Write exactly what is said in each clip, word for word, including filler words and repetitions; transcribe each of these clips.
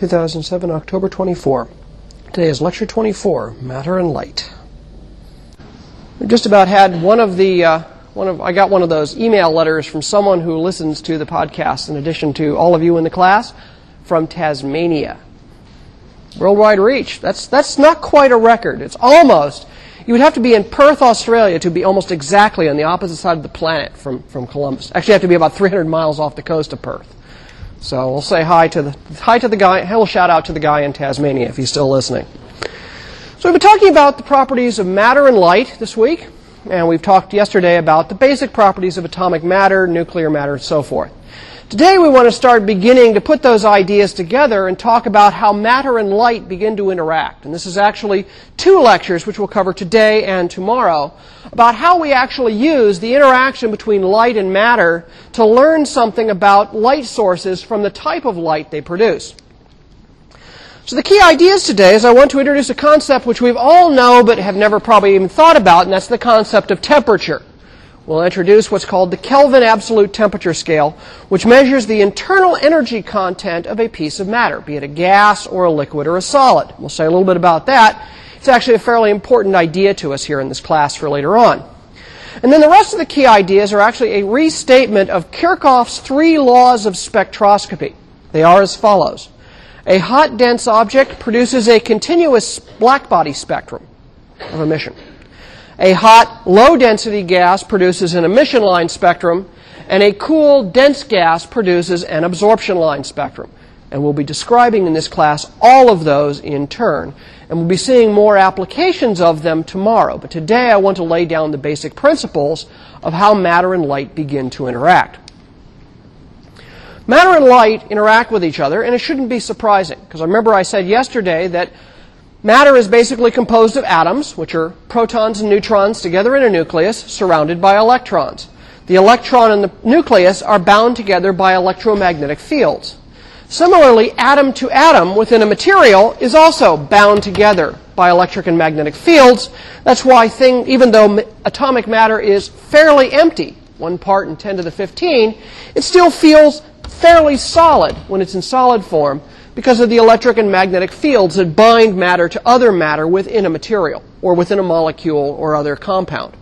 two thousand seven, October twenty-fourth. Today is Lecture twenty-four, Matter and Light. We just about had one of the, uh, one of I got one of those email letters from someone who listens to the podcast in addition to all of you in the class, from Tasmania. Worldwide reach. That's, that's not quite a record. It's almost. You would have to be in Perth, Australia to be almost exactly on the opposite side of the planet from, from Columbus. Actually, you have to be about three hundred miles off the coast of Perth. So we'll say hi to the hi to the guy. We'll shout out to the guy in Tasmania if he's still listening. So we've been talking about the properties of matter and light this week, and we've talked yesterday about the basic properties of atomic matter, nuclear matter, and so forth. Today we want to start beginning to put those ideas together and talk about how matter and light begin to interact. And this is actually two lectures which we'll cover today and tomorrow about how we actually use the interaction between light and matter to learn something about light sources from the type of light they produce. So the key ideas today is I want to introduce a concept which we all know but have never probably even thought about, and that's the concept of temperature. We'll introduce what's called the Kelvin absolute temperature scale, which measures the internal energy content of a piece of matter, be it a gas or a liquid or a solid. We'll say a little bit about that. It's actually a fairly important idea to us here in this class for later on. And then the rest of the key ideas are actually a restatement of Kirchhoff's three laws of spectroscopy. They are as follows. A hot, dense object produces a continuous blackbody spectrum of emission. A hot, low-density gas produces an emission line spectrum, and a cool, dense gas produces an absorption line spectrum. And we'll be describing in this class all of those in turn. And we'll be seeing more applications of them tomorrow. But today I want to lay down the basic principles of how matter and light begin to interact. Matter and light interact with each other, and it shouldn't be surprising, because I remember I said yesterday that matter is basically composed of atoms, which are protons and neutrons together in a nucleus, surrounded by electrons. The electron and the nucleus are bound together by electromagnetic fields. Similarly, atom to atom within a material is also bound together by electric and magnetic fields. That's why thing, even though atomic matter is fairly empty, one part in ten to the fifteen, it still feels fairly solid when it's in solid form, because of the electric and magnetic fields that bind matter to other matter within a material, or within a molecule or other compound.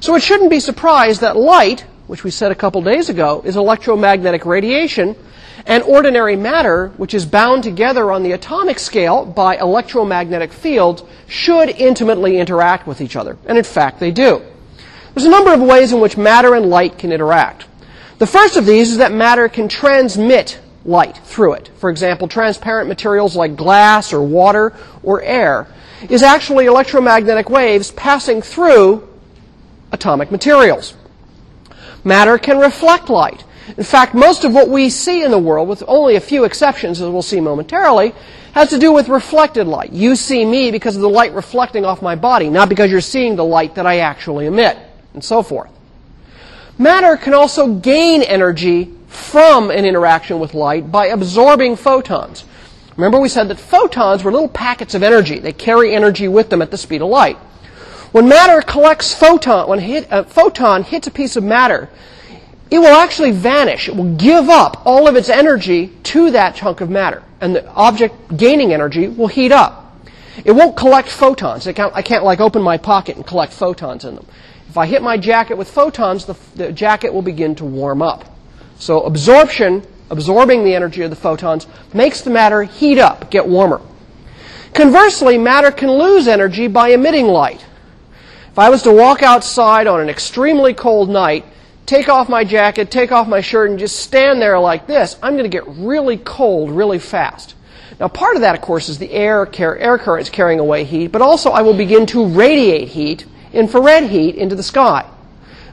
So it shouldn't be surprised that light, which we said a couple days ago, is electromagnetic radiation, and ordinary matter, which is bound together on the atomic scale by electromagnetic fields, should intimately interact with each other. And in fact, they do. There's a number of ways in which matter and light can interact. The first of these is that matter can transmit light through it. For example, transparent materials like glass or water or air is actually electromagnetic waves passing through atomic materials. Matter can reflect light. In fact, most of what we see in the world, with only a few exceptions as we'll see momentarily, has to do with reflected light. You see me because of the light reflecting off my body, not because you're seeing the light that I actually emit, and so forth. Matter can also gain energy from an interaction with light by absorbing photons. Remember we said that photons were little packets of energy. They carry energy with them at the speed of light. When matter collects photon, when hit, a photon hits a piece of matter, it will actually vanish. It will give up all of its energy to that chunk of matter. And the object gaining energy will heat up. It won't collect photons. It can't, I can't like open my pocket and collect photons in them. If I hit my jacket with photons, the, the jacket will begin to warm up. So absorption, absorbing the energy of the photons, makes the matter heat up, get warmer. Conversely, matter can lose energy by emitting light. If I was to walk outside on an extremely cold night, take off my jacket, take off my shirt, and just stand there like this, I'm going to get really cold really fast. Now, part of that, of course, is the air, air currents carrying away heat, but also I will begin to radiate heat, infrared heat, into the sky.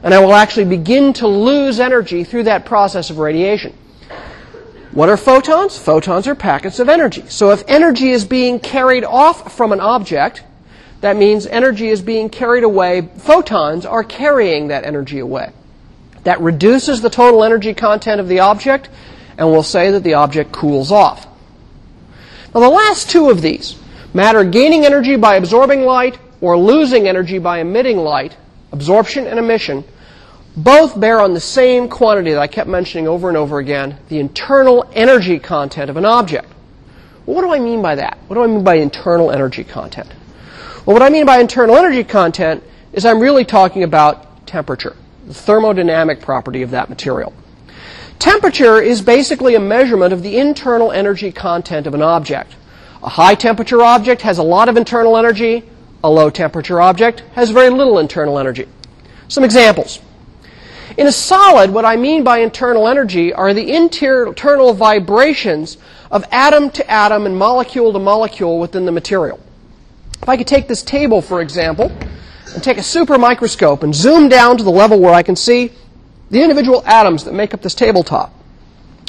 And I will actually begin to lose energy through that process of radiation. What are photons? Photons are packets of energy. So if energy is being carried off from an object, that means energy is being carried away. Photons are carrying that energy away. That reduces the total energy content of the object, and we'll say that the object cools off. Now the last two of these, matter gaining energy by absorbing light or losing energy by emitting light, absorption and emission, both bear on the same quantity that I kept mentioning over and over again, the internal energy content of an object. Well, what do I mean by that? What do I mean by internal energy content? Well, what I mean by internal energy content is I'm really talking about temperature, the thermodynamic property of that material. Temperature is basically a measurement of the internal energy content of an object. A high temperature object has a lot of internal energy. A low temperature object has very little internal energy. Some examples. In a solid, what I mean by internal energy are the internal vibrations of atom to atom and molecule to molecule within the material. If I could take this table, for example, and take a super microscope and zoom down to the level where I can see the individual atoms that make up this tabletop,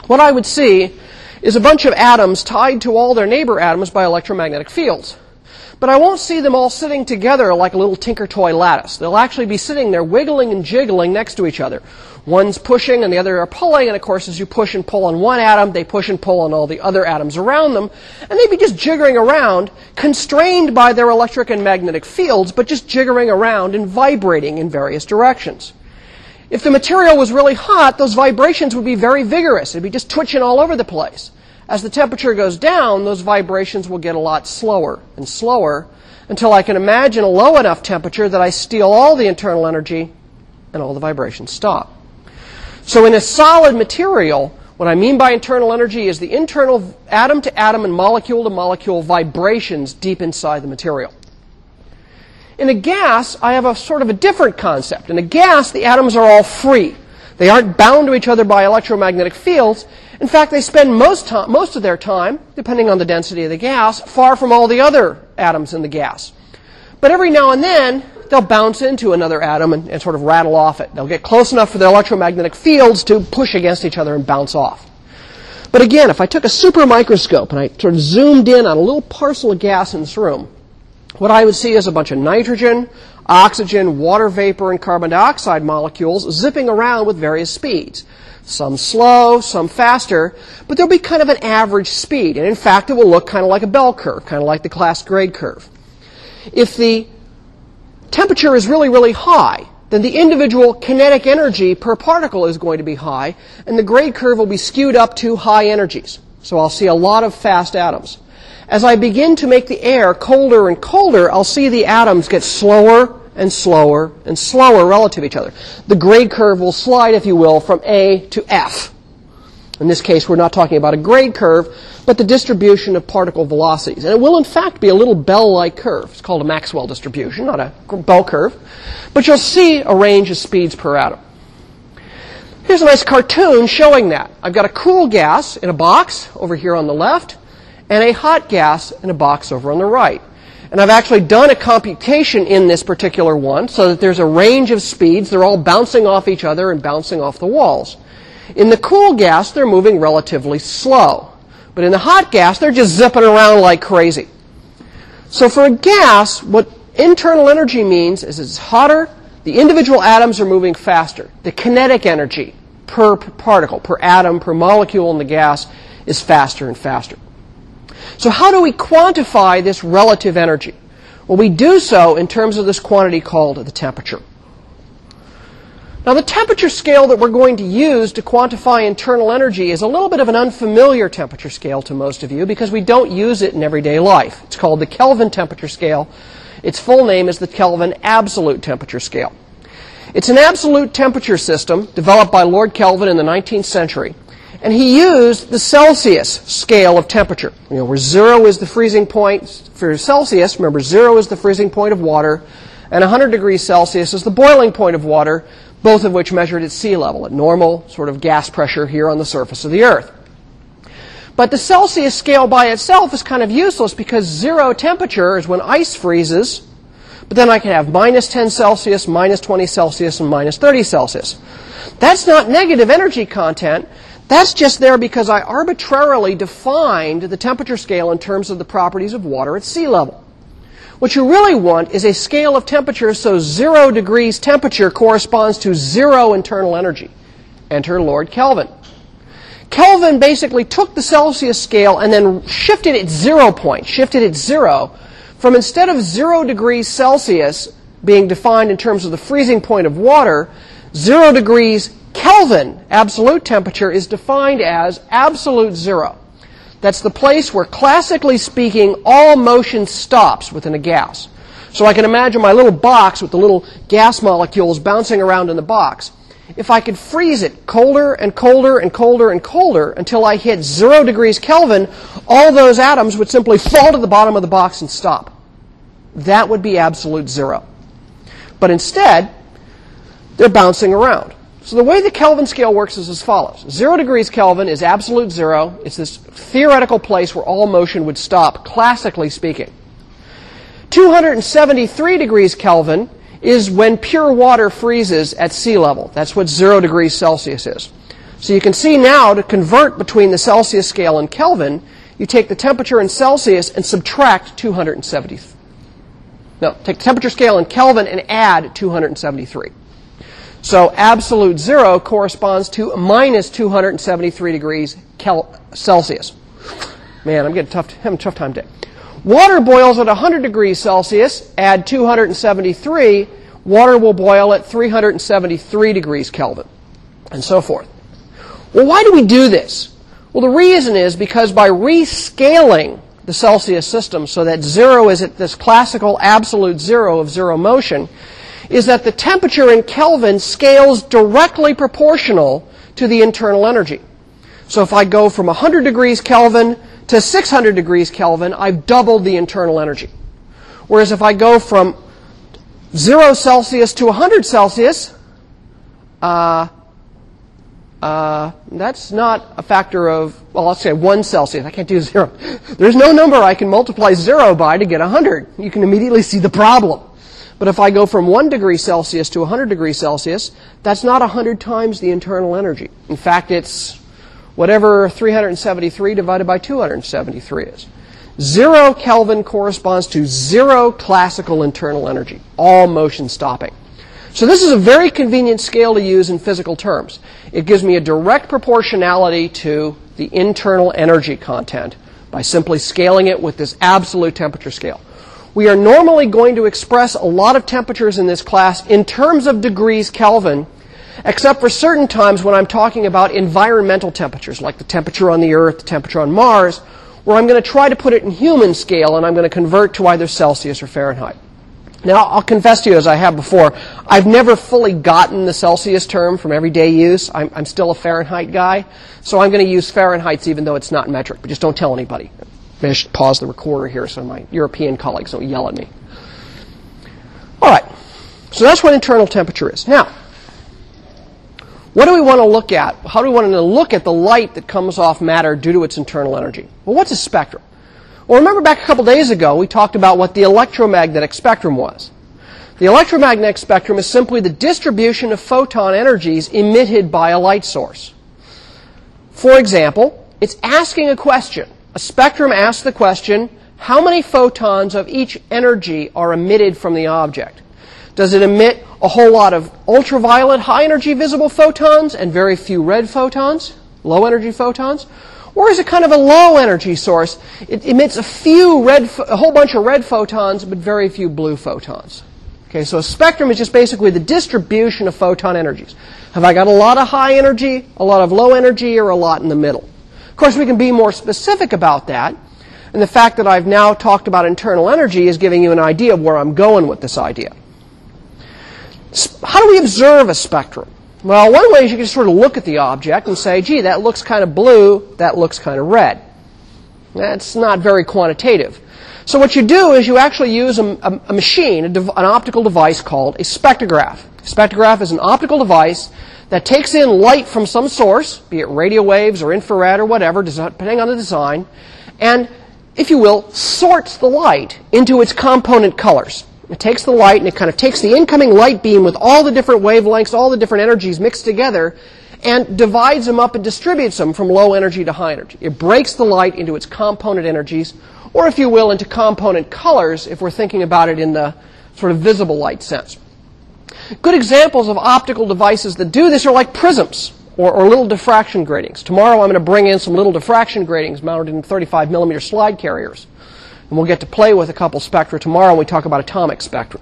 what I would see is a bunch of atoms tied to all their neighbor atoms by electromagnetic fields. But I won't see them all sitting together like a little tinker toy lattice. They'll actually be sitting there wiggling and jiggling next to each other. One's pushing and the other are pulling, and of course as you push and pull on one atom, they push and pull on all the other atoms around them, and they'd be just jiggering around, constrained by their electric and magnetic fields, but just jiggering around and vibrating in various directions. If the material was really hot, those vibrations would be very vigorous. It'd be just twitching all over the place. As the temperature goes down, those vibrations will get a lot slower and slower until I can imagine a low enough temperature that I steal all the internal energy and all the vibrations stop. So in a solid material, what I mean by internal energy is the internal atom to atom and molecule to molecule vibrations deep inside the material. In a gas, I have a sort of a different concept. In a gas, the atoms are all free. They aren't bound to each other by electromagnetic fields. In fact, they spend most, most of their time, depending on the density of the gas, far from all the other atoms in the gas. But every now and then, they'll bounce into another atom and, and sort of rattle off it. They'll get close enough for their electromagnetic fields to push against each other and bounce off. But again, if I took a super microscope and I sort of zoomed in on a little parcel of gas in this room, what I would see is a bunch of nitrogen, oxygen, water vapor, and carbon dioxide molecules zipping around with various speeds. Some slow, some faster, but there'll be kind of an average speed. And in fact, it will look kind of like a bell curve, kind of like the class grade curve. If the temperature is really, really high, then the individual kinetic energy per particle is going to be high, and the grade curve will be skewed up to high energies. So I'll see a lot of fast atoms. As I begin to make the air colder and colder, I'll see the atoms get slower and slower and slower relative to each other. The grade curve will slide, if you will, from A to F. In this case, we're not talking about a grade curve, but the distribution of particle velocities. And it will, in fact, be a little bell-like curve. It's called a Maxwell distribution, not a bell curve. But you'll see a range of speeds per atom. Here's a nice cartoon showing that. I've got a cool gas in a box over here on the left, and a hot gas in a box over on the right. And I've actually done a computation in this particular one so that there's a range of speeds. They're all bouncing off each other and bouncing off the walls. In the cool gas, they're moving relatively slow. But in the hot gas, they're just zipping around like crazy. So for a gas, what internal energy means is it's hotter, the individual atoms are moving faster. The kinetic energy per particle, per atom, per molecule in the gas is faster and faster. So how do we quantify this relative energy? Well, we do so in terms of this quantity called the temperature. Now, the temperature scale that we're going to use to quantify internal energy is a little bit of an unfamiliar temperature scale to most of you because we don't use it in everyday life. It's called the Kelvin temperature scale. Its full name is the Kelvin absolute temperature scale. It's an absolute temperature system developed by Lord Kelvin in the nineteenth century. And he used the Celsius scale of temperature, you know, where zero is the freezing point for Celsius. Remember, zero is the freezing point of water, and one hundred degrees Celsius is the boiling point of water, both of which measured at sea level, at normal sort of gas pressure here on the surface of the Earth. But the Celsius scale by itself is kind of useless because zero temperature is when ice freezes, but then I can have minus ten Celsius, minus twenty Celsius, and minus thirty Celsius. That's not negative energy content. That's just there because I arbitrarily defined the temperature scale in terms of the properties of water at sea level. What you really want is a scale of temperature so zero degrees temperature corresponds to zero internal energy. Enter Lord Kelvin. Kelvin basically took the Celsius scale and then shifted its zero point, shifted its zero from instead of zero degrees Celsius being defined in terms of the freezing point of water, zero degrees Kelvin, absolute temperature, is defined as absolute zero. That's the place where, classically speaking, all motion stops within a gas. So I can imagine my little box with the little gas molecules bouncing around in the box. If I could freeze it colder and colder and colder and colder until I hit zero degrees Kelvin, all those atoms would simply fall to the bottom of the box and stop. That would be absolute zero. But instead, they're bouncing around. So the way the Kelvin scale works is as follows. Zero degrees Kelvin is absolute zero. It's this theoretical place where all motion would stop, classically speaking. two hundred seventy-three degrees Kelvin is when pure water freezes at sea level. That's what zero degrees Celsius is. So you can see now, to convert between the Celsius scale and Kelvin, you take the temperature in Celsius and subtract two hundred seventy. No, take the temperature scale in Kelvin and add two hundred seventy-three. So absolute zero corresponds to minus two hundred seventy-three degrees Kel Celsius. Man, I'm getting tough, having a tough time today. Water boils at one hundred degrees Celsius, add two hundred seventy-three, water will boil at three hundred seventy-three degrees Kelvin, and so forth. Well, why do we do this? Well, the reason is because by rescaling the Celsius system so that zero is at this classical absolute zero of zero motion, is that the temperature in Kelvin scales directly proportional to the internal energy. So if I go from one hundred degrees Kelvin to six hundred degrees Kelvin, I've doubled the internal energy. Whereas if I go from zero Celsius to one hundred Celsius, uh, uh, that's not a factor of, well, let's say one Celsius. I can't do zero. There's no number I can multiply zero by to get one hundred. You can immediately see the problem. But if I go from one degree Celsius to one hundred degrees Celsius, that's not one hundred times the internal energy. In fact, it's whatever three hundred seventy-three divided by two hundred seventy-three is. Zero Kelvin corresponds to zero classical internal energy, all motion stopping. So this is a very convenient scale to use in physical terms. It gives me a direct proportionality to the internal energy content by simply scaling it with this absolute temperature scale. We are normally going to express a lot of temperatures in this class in terms of degrees Kelvin, except for certain times when I'm talking about environmental temperatures, like the temperature on the Earth, the temperature on Mars, where I'm going to try to put it in human scale, and I'm going to convert to either Celsius or Fahrenheit. Now, I'll confess to you, as I have before, I've never fully gotten the Celsius term from everyday use. I'm, I'm still a Fahrenheit guy, so I'm going to use Fahrenheit's even though it's not metric, but just don't tell anybody. Maybe I should pause the recorder here so my European colleagues don't yell at me. All right, so that's what internal temperature is. Now, what do we want to look at? How do we want to look at the light that comes off matter due to its internal energy? Well, what's a spectrum? Well, remember back a couple days ago, we talked about what the electromagnetic spectrum was. The electromagnetic spectrum is simply the distribution of photon energies emitted by a light source. For example, it's asking a question. A spectrum asks the question, how many photons of each energy are emitted from the object? Does it emit a whole lot of ultraviolet, high-energy visible photons and very few red photons, low-energy photons? Or is it kind of a low-energy source? It emits a few red, a whole bunch of red photons, but very few blue photons. Okay, so a spectrum is just basically the distribution of photon energies. Have I got a lot of high energy, a lot of low energy, or a lot in the middle? Of course, we can be more specific about that, and the fact that I've now talked about internal energy is giving you an idea of where I'm going with this idea. How do we observe a spectrum? Well, one way is you can sort of look at the object and say, gee, that looks kind of blue, that looks kind of red. That's not very quantitative. So what you do is you actually use a, a, a machine, a an optical device called a spectrograph. A spectrograph is an optical device that takes in light from some source, be it radio waves or infrared or whatever, depending on the design, and, if you will, sorts the light into its component colors. It takes the light and it kind of takes the incoming light beam with all the different wavelengths, all the different energies mixed together, and divides them up and distributes them from low energy to high energy. It breaks the light into its component energies, or if you will, into component colors if we're thinking about it in the sort of visible light sense. Good examples of optical devices that do this are like prisms or, or little diffraction gratings. Tomorrow I'm going to bring in some little diffraction gratings mounted in thirty-five millimeter slide carriers. And we'll get to play with a couple spectra tomorrow when we talk about atomic spectra.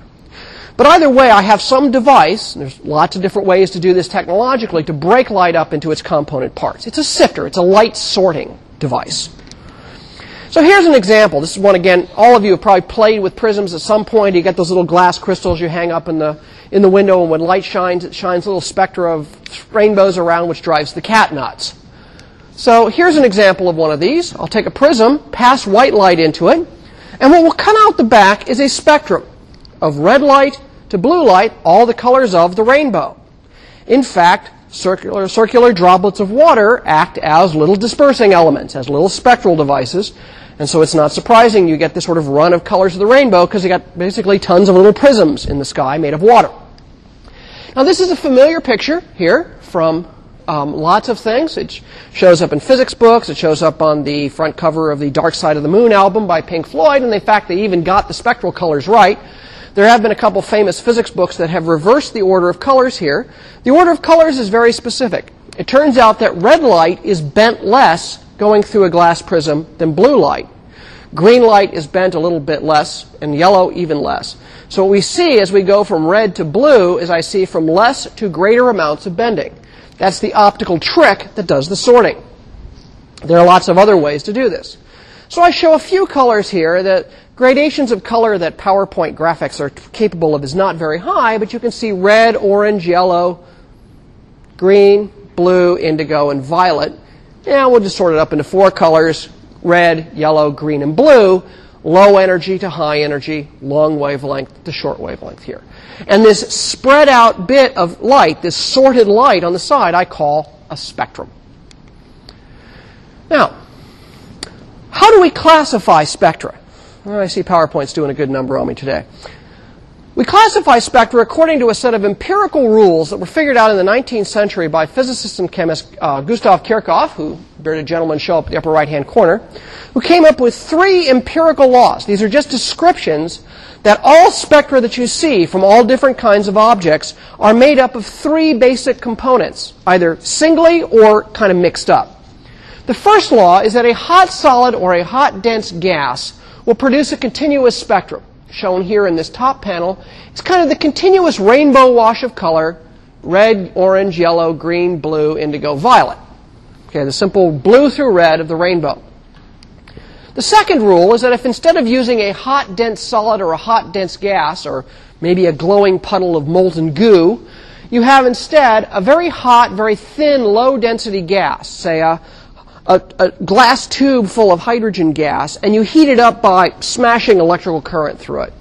But either way, I have some device, and there's lots of different ways to do this technologically, to break light up into its component parts. It's a sifter. It's a light sorting device. So here's an example. This is one, again, all of you have probably played with prisms at some point. You get those little glass crystals you hang up in the in the window, and when light shines, it shines a little spectra of rainbows around, which drives the cat nuts. So here's an example of one of these. I'll take a prism, pass white light into it, and what will come out the back is a spectrum of red light to blue light, all the colors of the rainbow. In fact, Circular, circular droplets of water act as little dispersing elements, as little spectral devices, and so it's not surprising you get this sort of run of colors of the rainbow, because you got basically tons of little prisms in the sky made of water. Now this is a familiar picture here from um, lots of things. It shows up in physics books, it shows up on the front cover of the Dark Side of the Moon album by Pink Floyd, and in fact they even got the spectral colors right. There have been a couple famous physics books that have reversed the order of colors here. The order of colors is very specific. It turns out that red light is bent less going through a glass prism than blue light. Green light is bent a little bit less, and yellow even less. So what we see as we go from red to blue is I see from less to greater amounts of bending. That's the optical trick that does the sorting. There are lots of other ways to do this. So I show a few colors here that gradations of color that PowerPoint graphics are capable of is not very high, but you can see red, orange, yellow, green, blue, indigo, and violet. And we'll just sort it up into four colors: red, yellow, green, and blue, low energy to high energy, long wavelength to short wavelength here. And this spread out bit of light, this sorted light on the side, I call a spectrum. Now, how do we classify spectra? Well, I see PowerPoint's doing a good number on me today. We classify spectra according to a set of empirical rules that were figured out in the nineteenth century by physicist and chemist uh, Gustav Kirchhoff, who, bearded gentleman, show up in the upper right-hand corner, who came up with three empirical laws. These are just descriptions that all spectra that you see from all different kinds of objects are made up of three basic components, either singly or kind of mixed up. The first law is that a hot solid or a hot dense gas will produce a continuous spectrum. Shown here in this top panel, it's kind of the continuous rainbow wash of color: red, orange, yellow, green, blue, indigo, violet. Okay, the simple blue through red of the rainbow. The second rule is that if instead of using a hot dense solid or a hot dense gas, or maybe a glowing puddle of molten goo, you have instead a very hot, very thin, low density gas, say a A, a glass tube full of hydrogen gas, and you heat it up by smashing electrical current through it.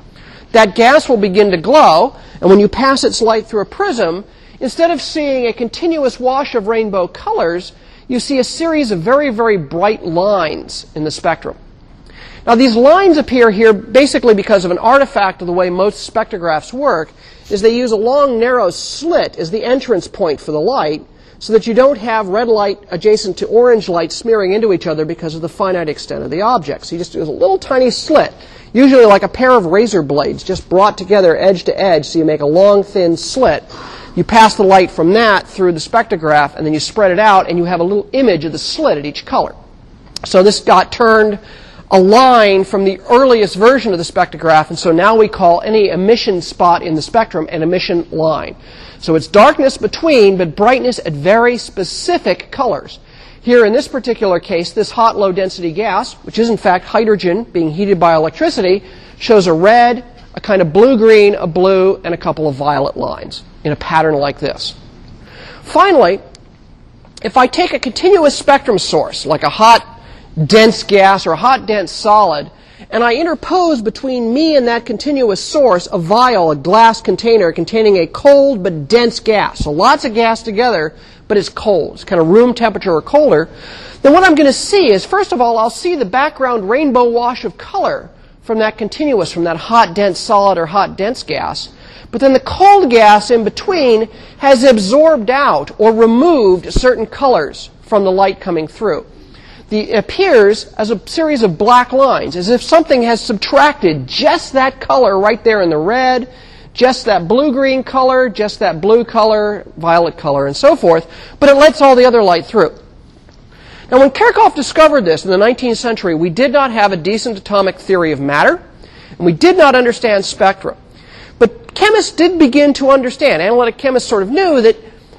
That gas will begin to glow, and when you pass its light through a prism, instead of seeing a continuous wash of rainbow colors, you see a series of very, very bright lines in the spectrum. Now, these lines appear here basically because of an artifact of the way most spectrographs work, is they use a long, narrow slit as the entrance point for the light, so that you don't have red light adjacent to orange light smearing into each other because of the finite extent of the object. So you just do a little tiny slit, usually like a pair of razor blades just brought together edge to edge, so you make a long, thin slit. You pass the light from that through the spectrograph, and then you spread it out, and you have a little image of the slit at each color. So this got turned a line from the earliest version of the spectrograph, and so now we call any emission spot in the spectrum an emission line. So it's darkness between, but brightness at very specific colors. Here in this particular case, this hot low-density gas, which is in fact hydrogen being heated by electricity, shows a red, a kind of blue-green, a blue, and a couple of violet lines in a pattern like this. Finally, if I take a continuous spectrum source, like a hot, dense gas or a hot, dense solid, and I interpose between me and that continuous source a vial, a glass container containing a cold but dense gas. So lots of gas together, but it's cold. It's kind of room temperature or colder. Then what I'm going to see is, first of all, I'll see the background rainbow wash of color from that continuous, from that hot, dense solid or hot, dense gas. But then the cold gas in between has absorbed out or removed certain colors from the light coming through. The, it appears as a series of black lines, as if something has subtracted just that color right there in the red, just that blue-green color, just that blue color, violet color, and so forth, but it lets all the other light through. Now, when Kirchhoff discovered this in the nineteenth century, we did not have a decent atomic theory of matter, and we did not understand spectra. But chemists did begin to understand. Analytic chemists sort of knew that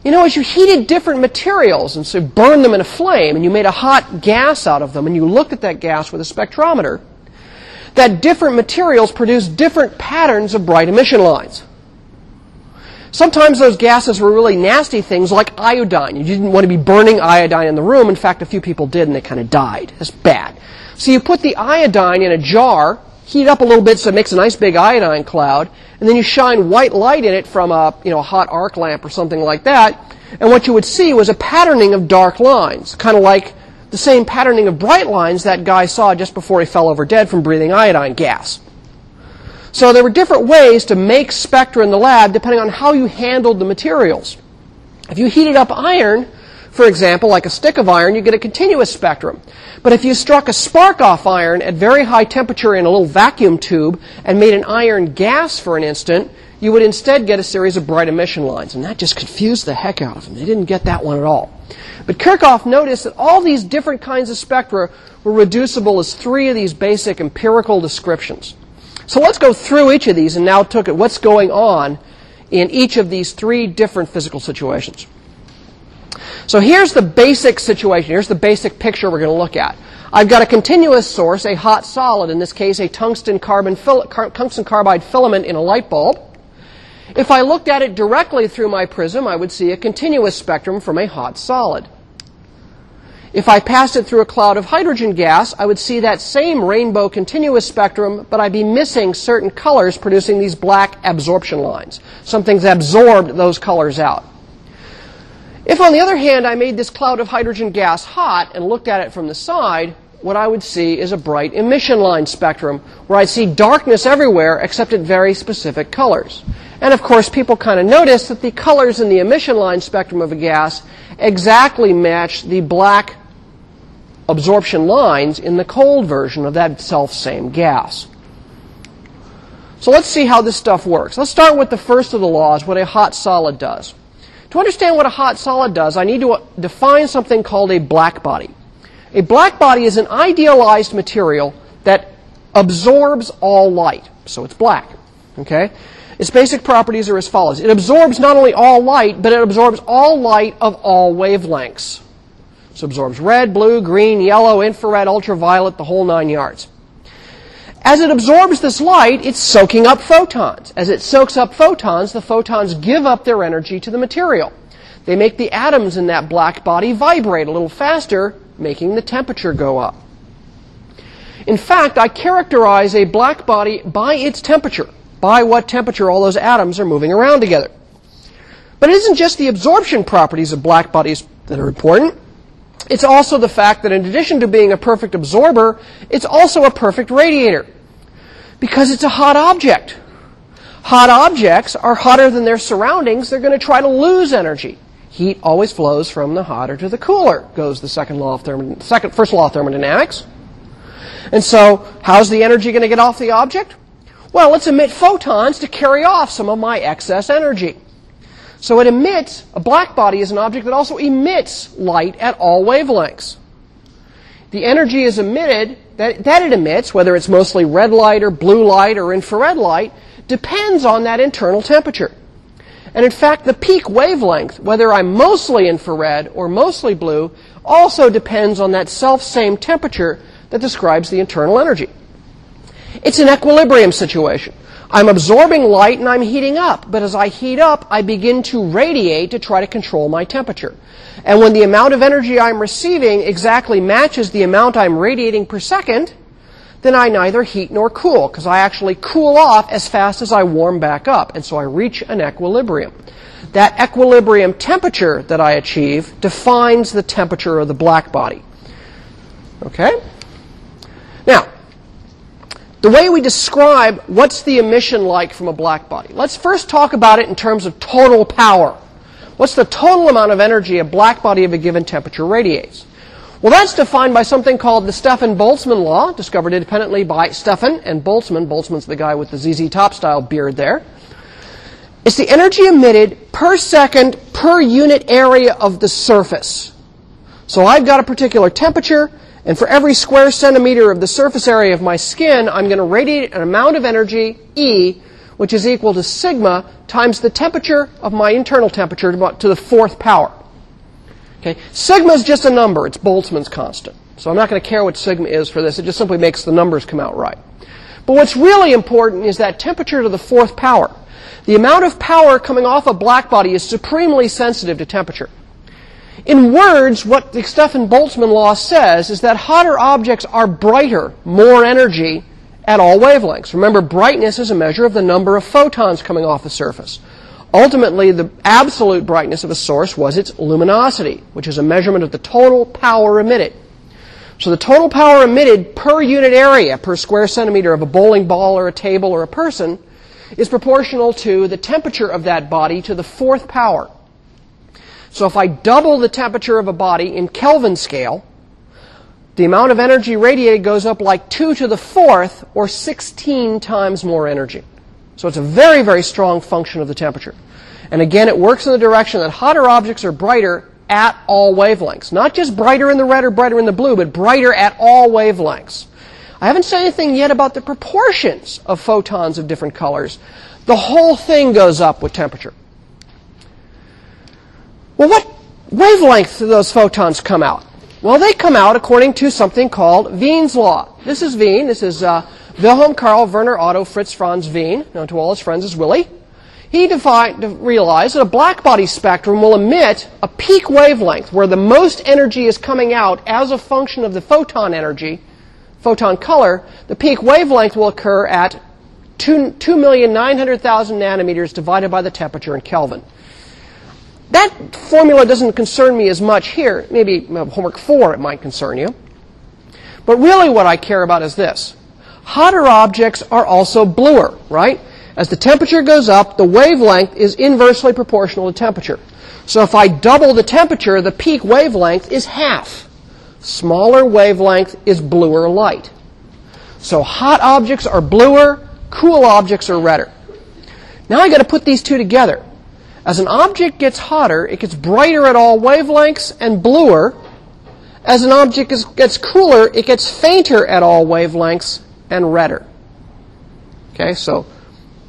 You know, as you heated different materials and so burned them in a flame and you made a hot gas out of them and you looked at that gas with a spectrometer, that different materials produce different patterns of bright emission lines. Sometimes those gases were really nasty things like iodine. You didn't want to be burning iodine in the room. In fact, a few people did and they kind of died. That's bad. So you put the iodine in a jar, heat it up a little bit so it makes a nice big iodine cloud, and then you shine white light in it from a, you know, a hot arc lamp or something like that, and what you would see was a patterning of dark lines, kind of like the same patterning of bright lines that guy saw just before he fell over dead from breathing iodine gas. So there were different ways to make spectra in the lab depending on how you handled the materials. If you heated up iron, for example, like a stick of iron, you get a continuous spectrum. But if you struck a spark off iron at very high temperature in a little vacuum tube and made an iron gas for an instant, you would instead get a series of bright emission lines. And that just confused the heck out of them. They didn't get that one at all. But Kirchhoff noticed that all these different kinds of spectra were reducible as three of these basic empirical descriptions. So let's go through each of these and now look at what's going on in each of these three different physical situations. So here's the basic situation. Here's the basic picture we're going to look at. I've got a continuous source, a hot solid, in this case a tungsten, carbon fil- car- tungsten carbide filament in a light bulb. If I looked at it directly through my prism, I would see a continuous spectrum from a hot solid. If I passed it through a cloud of hydrogen gas, I would see that same rainbow continuous spectrum, but I'd be missing certain colors producing these black absorption lines. Something's absorbed those colors out. If, on the other hand, I made this cloud of hydrogen gas hot and looked at it from the side, what I would see is a bright emission line spectrum where I'd see darkness everywhere except at very specific colors. And, of course, people kind of notice that the colors in the emission line spectrum of a gas exactly match the black absorption lines in the cold version of that self-same gas. So let's see how this stuff works. Let's start with the first of the laws, what a hot solid does. To understand what a hot solid does, I need to define something called a blackbody. A blackbody is an idealized material that absorbs all light, so it's black. Okay? Its basic properties are as follows. It absorbs not only all light, but it absorbs all light of all wavelengths. So it absorbs red, blue, green, yellow, infrared, ultraviolet, the whole nine yards. As it absorbs this light, it's soaking up photons. As it soaks up photons, the photons give up their energy to the material. They make the atoms in that black body vibrate a little faster, making the temperature go up. In fact, I characterize a black body by its temperature, by what temperature all those atoms are moving around together. But it isn't just the absorption properties of black bodies that are important. It's also the fact that in addition to being a perfect absorber, it's also a perfect radiator. Because it's a hot object. Hot objects are hotter than their surroundings. They're going to try to lose energy. Heat always flows from the hotter to the cooler, goes the second law of thermod- second, first law of thermodynamics. And so, how's the energy going to get off the object? Well, let's emit photons to carry off some of my excess energy. So it emits, a black body is an object that also emits light at all wavelengths. The energy is emitted, that, that it emits, whether it's mostly red light or blue light or infrared light, depends on that internal temperature. And in fact, the peak wavelength, whether I'm mostly infrared or mostly blue, also depends on that self-same temperature that describes the internal energy. It's an equilibrium situation. I'm absorbing light and I'm heating up, but as I heat up, I begin to radiate to try to control my temperature. And when the amount of energy I'm receiving exactly matches the amount I'm radiating per second, then I neither heat nor cool, because I actually cool off as fast as I warm back up, and so I reach an equilibrium. That equilibrium temperature that I achieve defines the temperature of the black body. Okay? Now, the way we describe what's the emission like from a black body. Let's first talk about it in terms of total power. What's the total amount of energy a black body of a given temperature radiates? Well, that's defined by something called the Stefan-Boltzmann law, discovered independently by Stefan and Boltzmann. Boltzmann's the guy with the Z Z Top style beard there. It's the energy emitted per second per unit area of the surface. So I've got a particular temperature, and for every square centimeter of the surface area of my skin, I'm going to radiate an amount of energy, E, which is equal to sigma times the temperature of my internal temperature to the fourth power. Okay? Sigma is just a number. It's Boltzmann's constant. So I'm not going to care what sigma is for this. It just simply makes the numbers come out right. But what's really important is that temperature to the fourth power. The amount of power coming off a blackbody is supremely sensitive to temperature. In words, what the Stefan-Boltzmann law says is that hotter objects are brighter, more energy at all wavelengths. Remember, brightness is a measure of the number of photons coming off the surface. Ultimately, the absolute brightness of a source was its luminosity, which is a measurement of the total power emitted. So the total power emitted per unit area, per square centimeter of a bowling ball or a table or a person, is proportional to the temperature of that body to the fourth power. So if I double the temperature of a body in Kelvin scale, the amount of energy radiated goes up like two to the fourth, or sixteen times more energy. So it's a very, very strong function of the temperature. And again, it works in the direction that hotter objects are brighter at all wavelengths. Not just brighter in the red or brighter in the blue, but brighter at all wavelengths. I haven't said anything yet about the proportions of photons of different colors. The whole thing goes up with temperature. Well, what wavelength do those photons come out? Well, they come out according to something called Wien's Law. This is Wien. This is uh, Wilhelm Karl Werner Otto Fritz Franz Wien, known to all his friends as Willy. He defined, realized that a blackbody spectrum will emit a peak wavelength where the most energy is coming out as a function of the photon energy, photon color. The peak wavelength will occur at two million nine hundred thousand nanometers divided by the temperature in Kelvin. That formula doesn't concern me as much here. Maybe homework four, it might concern you. But really what I care about is this. Hotter objects are also bluer, right? As the temperature goes up, the wavelength is inversely proportional to temperature. So if I double the temperature, the peak wavelength is half. Smaller wavelength is bluer light. So hot objects are bluer, cool objects are redder. Now I've got to put these two together. As an object gets hotter, it gets brighter at all wavelengths and bluer. As an object is, gets cooler, it gets fainter at all wavelengths and redder. Okay, so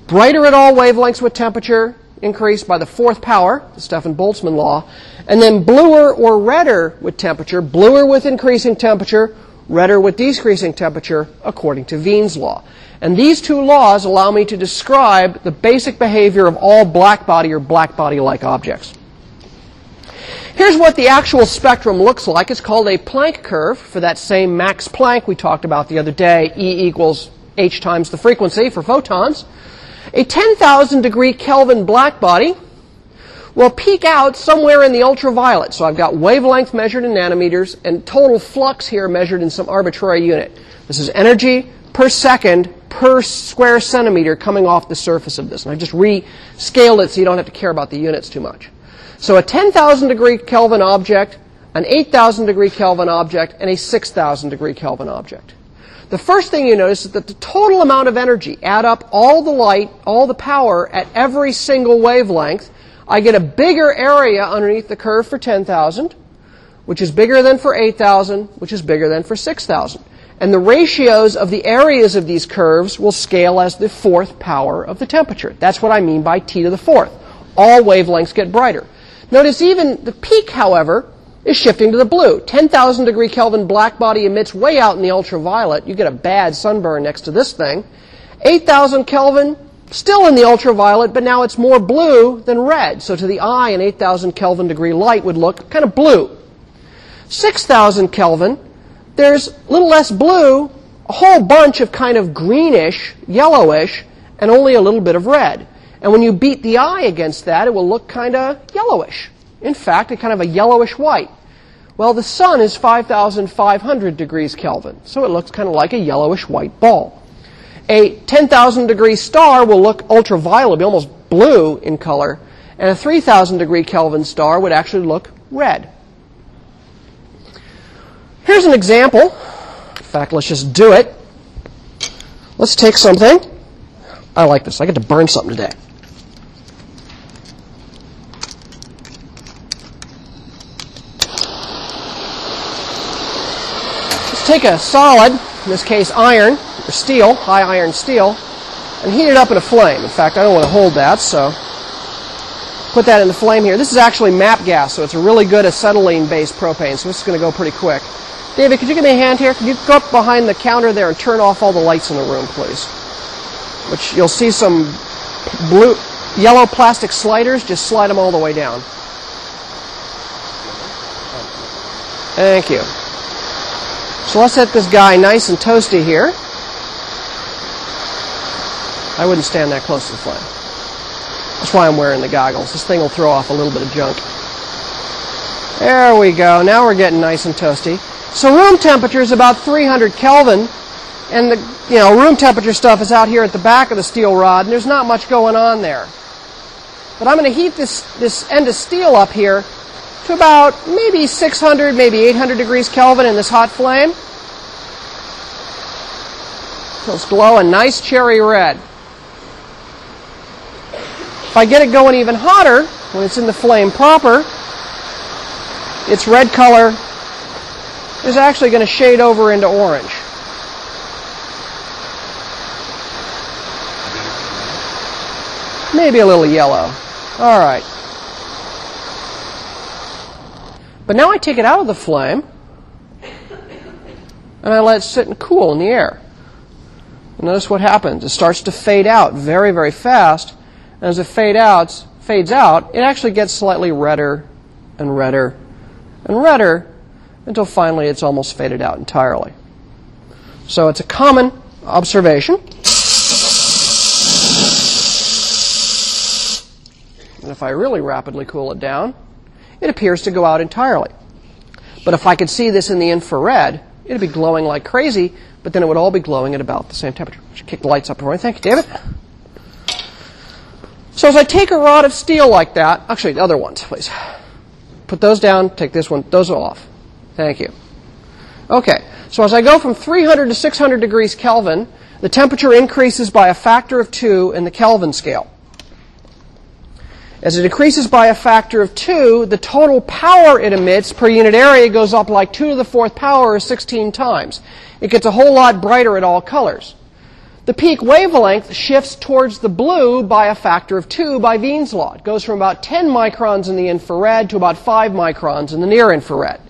brighter at all wavelengths with temperature increased by the fourth power, the Stefan-Boltzmann law, and then bluer or redder with temperature, bluer with increasing temperature, redder with decreasing temperature, according to Wien's law. And these two laws allow me to describe the basic behavior of all blackbody or blackbody-like objects. Here's what the actual spectrum looks like. It's called a Planck curve for that same Max Planck we talked about the other day, E equals h times the frequency for photons. A ten thousand degree Kelvin blackbody will peak out somewhere in the ultraviolet. So I've got wavelength measured in nanometers and total flux here measured in some arbitrary unit. This is energy per second per square centimeter coming off the surface of this. And I've just rescaled it so you don't have to care about the units too much. So a ten thousand degree Kelvin object, an eight thousand degree Kelvin object, and a six thousand degree Kelvin object. The first thing you notice is that the total amount of energy, add up all the light, all the power at every single wavelength, I get a bigger area underneath the curve for ten thousand, which is bigger than for eight thousand, which is bigger than for six thousand. And the ratios of the areas of these curves will scale as the fourth power of the temperature. That's what I mean by T to the fourth. All wavelengths get brighter. Notice even the peak, however, is shifting to the blue. ten thousand degree Kelvin blackbody emits way out in the ultraviolet. You get a bad sunburn next to this thing. eight thousand Kelvin, still in the ultraviolet, but now it's more blue than red. So to the eye, an eight thousand Kelvin degree light would look kind of blue. six thousand Kelvin, there's a little less blue, a whole bunch of kind of greenish, yellowish, and only a little bit of red. And when you beat the eye against that, it will look kind of yellowish. In fact, it's kind of a yellowish-white. Well, the sun is five thousand five hundred degrees Kelvin, so it looks kind of like a yellowish-white ball. A ten thousand degree star will look ultraviolet, be almost blue in color, and a three thousand degree Kelvin star would actually look red. Here's an example. In fact, let's just do it. Let's take something. I like this. I get to burn something today. Take a solid, in this case iron, or steel, high iron steel, and heat it up in a flame. In fact, I don't want to hold that, so put that in the flame here. This is actually map gas, so it's a really good acetylene-based propane, so this is going to go pretty quick. David, could you give me a hand here? Could you go up behind the counter there and turn off all the lights in the room, please? Which you'll see some blue, yellow plastic sliders. Just slide them all the way down. Thank you. So let's hit this guy nice and toasty here. I wouldn't stand that close to the flame. That's why I'm wearing the goggles. This thing will throw off a little bit of junk. There we go. Now we're getting nice and toasty. So room temperature is about three hundred Kelvin, and the you know room temperature stuff is out here at the back of the steel rod, and there's not much going on there. But I'm going to heat this, this end of steel up here to about maybe six hundred, maybe eight hundred degrees Kelvin in this hot flame. So it's glowing nice cherry red. If I get it going even hotter, when it's in the flame proper, its red color is actually going to shade over into orange. Maybe a little yellow. All right. But now I take it out of the flame, and I let it sit and cool in the air. Notice what happens. It starts to fade out very, very fast. And as it fade out, fades out, it actually gets slightly redder and redder and redder until finally it's almost faded out entirely. So it's a common observation. And if I really rapidly cool it down, it appears to go out entirely. But if I could see this in the infrared, it would be glowing like crazy, but then it would all be glowing at about the same temperature. I should kick the lights up for me. Thank you, David. So as I take a rod of steel like that, actually the other ones, please. Put those down, take this one, those are off. Thank you. Okay, so as I go from three hundred to six hundred degrees Kelvin, the temperature increases by a factor of two in the Kelvin scale. As it decreases by a factor of two, the total power it emits per unit area goes up like two to the fourth power or sixteen times. It gets a whole lot brighter at all colors. The peak wavelength shifts towards the blue by a factor of two by Wien's law. It goes from about ten microns in the infrared to about five microns in the near infrared.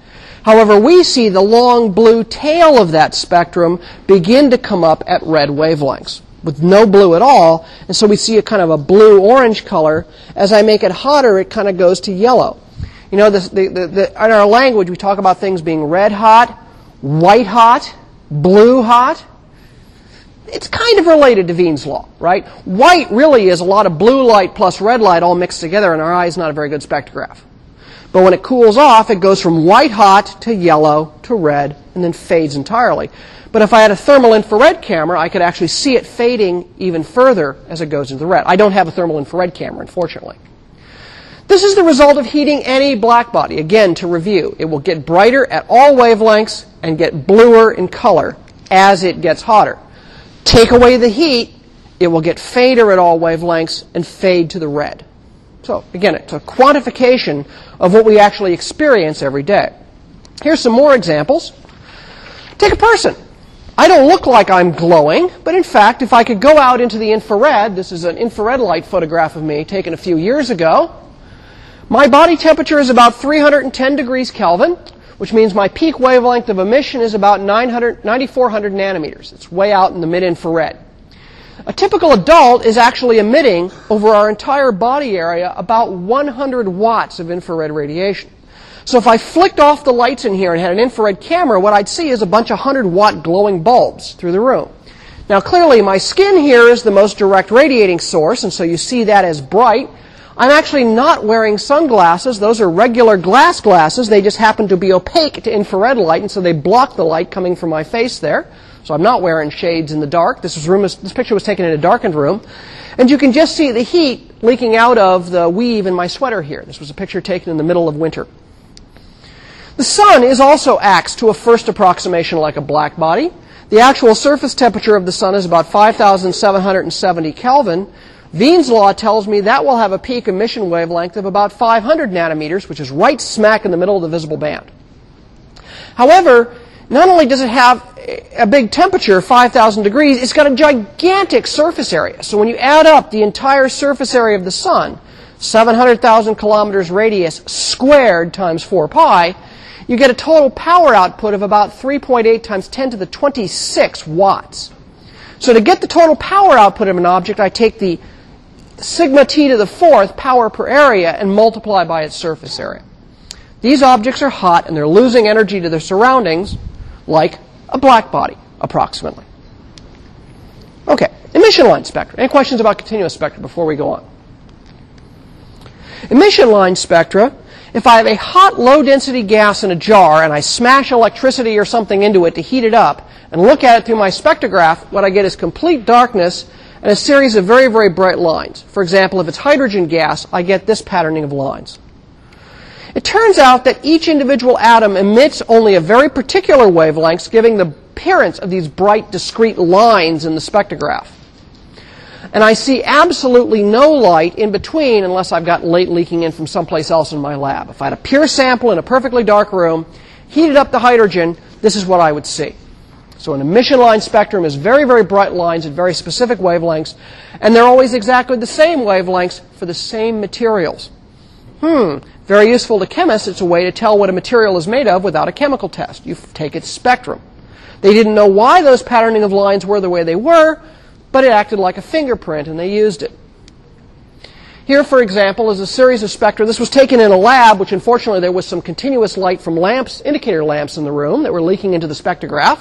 However, we see the long blue tail of that spectrum begin to come up at red wavelengths with no blue at all, and so we see a kind of a blue-orange color. As I make it hotter, it kind of goes to yellow. You know, the, the, the, the, in our language, we talk about things being red hot, white hot, blue hot. It's kind of related to Wien's law, right? White really is a lot of blue light plus red light all mixed together, and our eye is not a very good spectrograph. But when it cools off, it goes from white hot to yellow to red, and then fades entirely. But if I had a thermal infrared camera, I could actually see it fading even further as it goes into the red. I don't have a thermal infrared camera, unfortunately. This is the result of heating any black body. Again, to review, it will get brighter at all wavelengths and get bluer in color as it gets hotter. Take away the heat, it will get fader at all wavelengths and fade to the red. So, again, it's a quantification of what we actually experience every day. Here's some more examples. Take a person. I don't look like I'm glowing, but in fact, if I could go out into the infrared, this is an infrared light photograph of me taken a few years ago, my body temperature is about three hundred ten degrees Kelvin, which means my peak wavelength of emission is about nine hundred, nine thousand four hundred nanometers. It's way out in the mid-infrared. A typical adult is actually emitting over our entire body area about one hundred watts of infrared radiation. So if I flicked off the lights in here and had an infrared camera, what I'd see is a bunch of one hundred watt glowing bulbs through the room. Now clearly my skin here is the most direct radiating source, and so you see that as bright. I'm actually not wearing sunglasses. Those are regular glass glasses. They just happen to be opaque to infrared light, and so they block the light coming from my face there. So I'm not wearing shades in the dark. This, was room, this picture was taken in a darkened room. And you can just see the heat leaking out of the weave in my sweater here. This was a picture taken in the middle of winter. The sun is also acts to a first approximation like a black body. The actual surface temperature of the sun is about five thousand seven hundred seventy Kelvin. Wien's law tells me that will have a peak emission wavelength of about five hundred nanometers, which is right smack in the middle of the visible band. However, not only does it have a big temperature, five thousand degrees, it's got a gigantic surface area. So when you add up the entire surface area of the sun, seven hundred thousand kilometers radius squared times four pi, you get a total power output of about three point eight times ten to the twenty-six watts. So to get the total power output of an object, I take the sigma t to the fourth power per area and multiply by its surface area. These objects are hot and they're losing energy to their surroundings, like a black body, approximately. Okay, emission line spectra. Any questions about continuous spectra before we go on? Emission line spectra, if I have a hot, low-density gas in a jar and I smash electricity or something into it to heat it up and look at it through my spectrograph, what I get is complete darkness and a series of very, very bright lines. For example, if it's hydrogen gas, I get this patterning of lines. It turns out that each individual atom emits only a very particular wavelength, giving the appearance of these bright, discrete lines in the spectrograph. And I see absolutely no light in between unless I've got light leaking in from someplace else in my lab. If I had a pure sample in a perfectly dark room, heated up the hydrogen, this is what I would see. So an emission line spectrum is very, very bright lines at very specific wavelengths, and they're always exactly the same wavelengths for the same materials. Hmm, very useful to chemists. It's a way to tell what a material is made of without a chemical test. You take its spectrum. They didn't know why those patterning of lines were the way they were, but it acted like a fingerprint, and they used it. Here, for example, is a series of spectra. This was taken in a lab, which unfortunately there was some continuous light from lamps, indicator lamps in the room that were leaking into the spectrograph.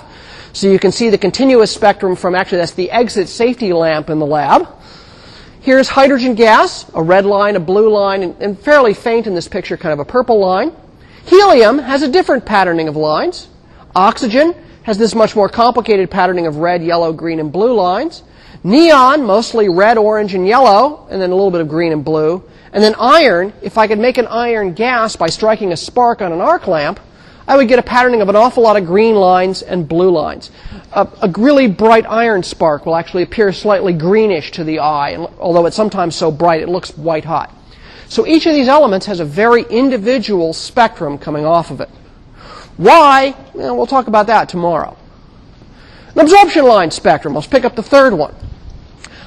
So you can see the continuous spectrum from, actually, that's the exit safety lamp in the lab. Here's hydrogen gas, a red line, a blue line, and, and fairly faint in this picture, kind of a purple line. Helium has a different patterning of lines. Oxygen has this much more complicated patterning of red, yellow, green, and blue lines. Neon, mostly red, orange, and yellow, and then a little bit of green and blue. And then iron, if I could make an iron gas by striking a spark on an arc lamp, I would get a patterning of an awful lot of green lines and blue lines. A, a really bright iron spark will actually appear slightly greenish to the eye, and, although it's sometimes so bright it looks white hot. So each of these elements has a very individual spectrum coming off of it. Why? Well, we'll talk about that tomorrow. An absorption line spectrum. Let's pick up the third one.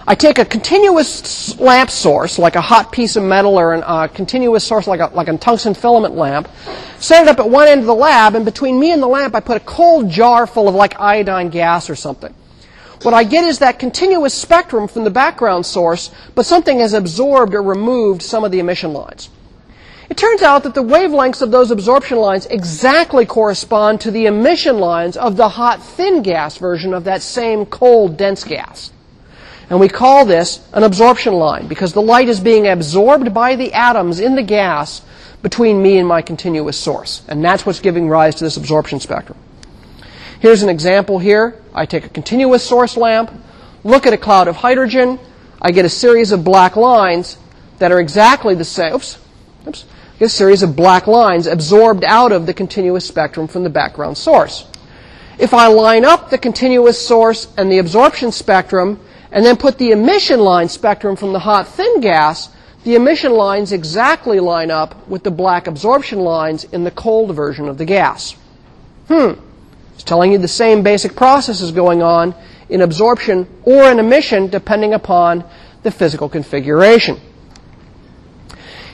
I take a continuous lamp source, like a hot piece of metal or a uh, continuous source like a, like a tungsten filament lamp, set it up at one end of the lab, and between me and the lamp I put a cold jar full of like iodine gas or something. What I get is that continuous spectrum from the background source, but something has absorbed or removed some of the emission lines. It turns out that the wavelengths of those absorption lines exactly correspond to the emission lines of the hot, thin gas version of that same cold, dense gas. And we call this an absorption line because the light is being absorbed by the atoms in the gas between me and my continuous source. And that's what's giving rise to this absorption spectrum. Here's an example here. I take a continuous source lamp, look at a cloud of hydrogen. I get a series of black lines that are exactly the same. Oops, oops. I get a series of black lines absorbed out of the continuous spectrum from the background source. If I line up the continuous source and the absorption spectrum, and then put the emission line spectrum from the hot, thin gas, the emission lines exactly line up with the black absorption lines in the cold version of the gas. Hmm. It's telling you the same basic process is going on in absorption or in emission, depending upon the physical configuration.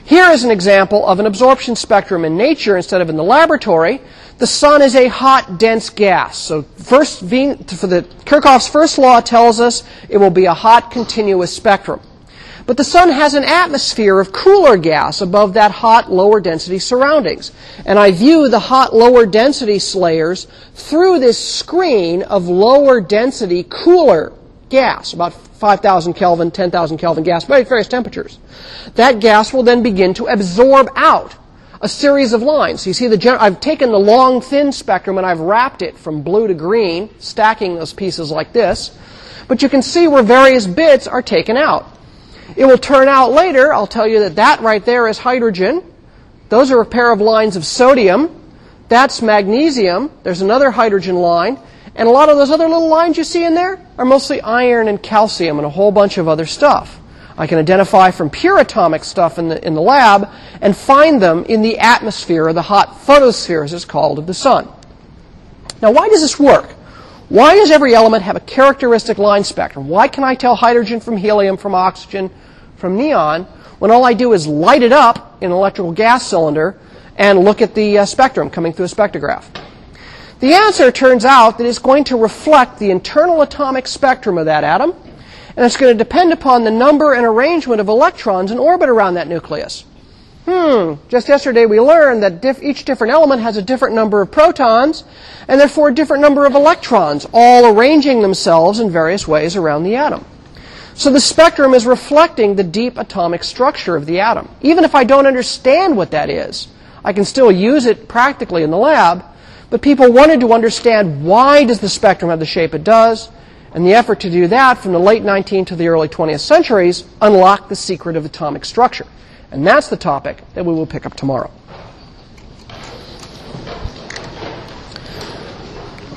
Here is an example of an absorption spectrum in nature instead of in the laboratory. The sun is a hot, dense gas. So first, for the Kirchhoff's first law tells us it will be a hot, continuous spectrum. But the sun has an atmosphere of cooler gas above that hot, lower density surroundings. And I view the hot, lower density layers through this screen of lower density, cooler gas, about five thousand Kelvin, ten thousand Kelvin gas, various temperatures. That gas will then begin to absorb out a series of lines. You see, the gen I've taken the long, thin spectrum and I've wrapped it from blue to green, stacking those pieces like this. But you can see where various bits are taken out. It will turn out later, I'll tell you that that right there is hydrogen. Those are a pair of lines of sodium. That's magnesium. There's another hydrogen line. And a lot of those other little lines you see in there are mostly iron and calcium and a whole bunch of other stuff. I can identify from pure atomic stuff in the, in the lab and find them in the atmosphere, or the hot photosphere, as it's called, of the sun. Now, why does this work? Why does every element have a characteristic line spectrum? Why can I tell hydrogen from helium, from oxygen, from neon, when all I do is light it up in an electrical gas cylinder and look at the uh, spectrum coming through a spectrograph? The answer turns out that it's going to reflect the internal atomic spectrum of that atom, and it's going to depend upon the number and arrangement of electrons in orbit around that nucleus. Hmm, just yesterday we learned that diff each different element has a different number of protons, and therefore a different number of electrons, all arranging themselves in various ways around the atom. So the spectrum is reflecting the deep atomic structure of the atom. Even if I don't understand what that is, I can still use it practically in the lab, but people wanted to understand, why does the spectrum have the shape it does? And the effort to do that from the late nineteenth to the early twentieth centuries unlocked the secret of atomic structure. And that's the topic that we will pick up tomorrow.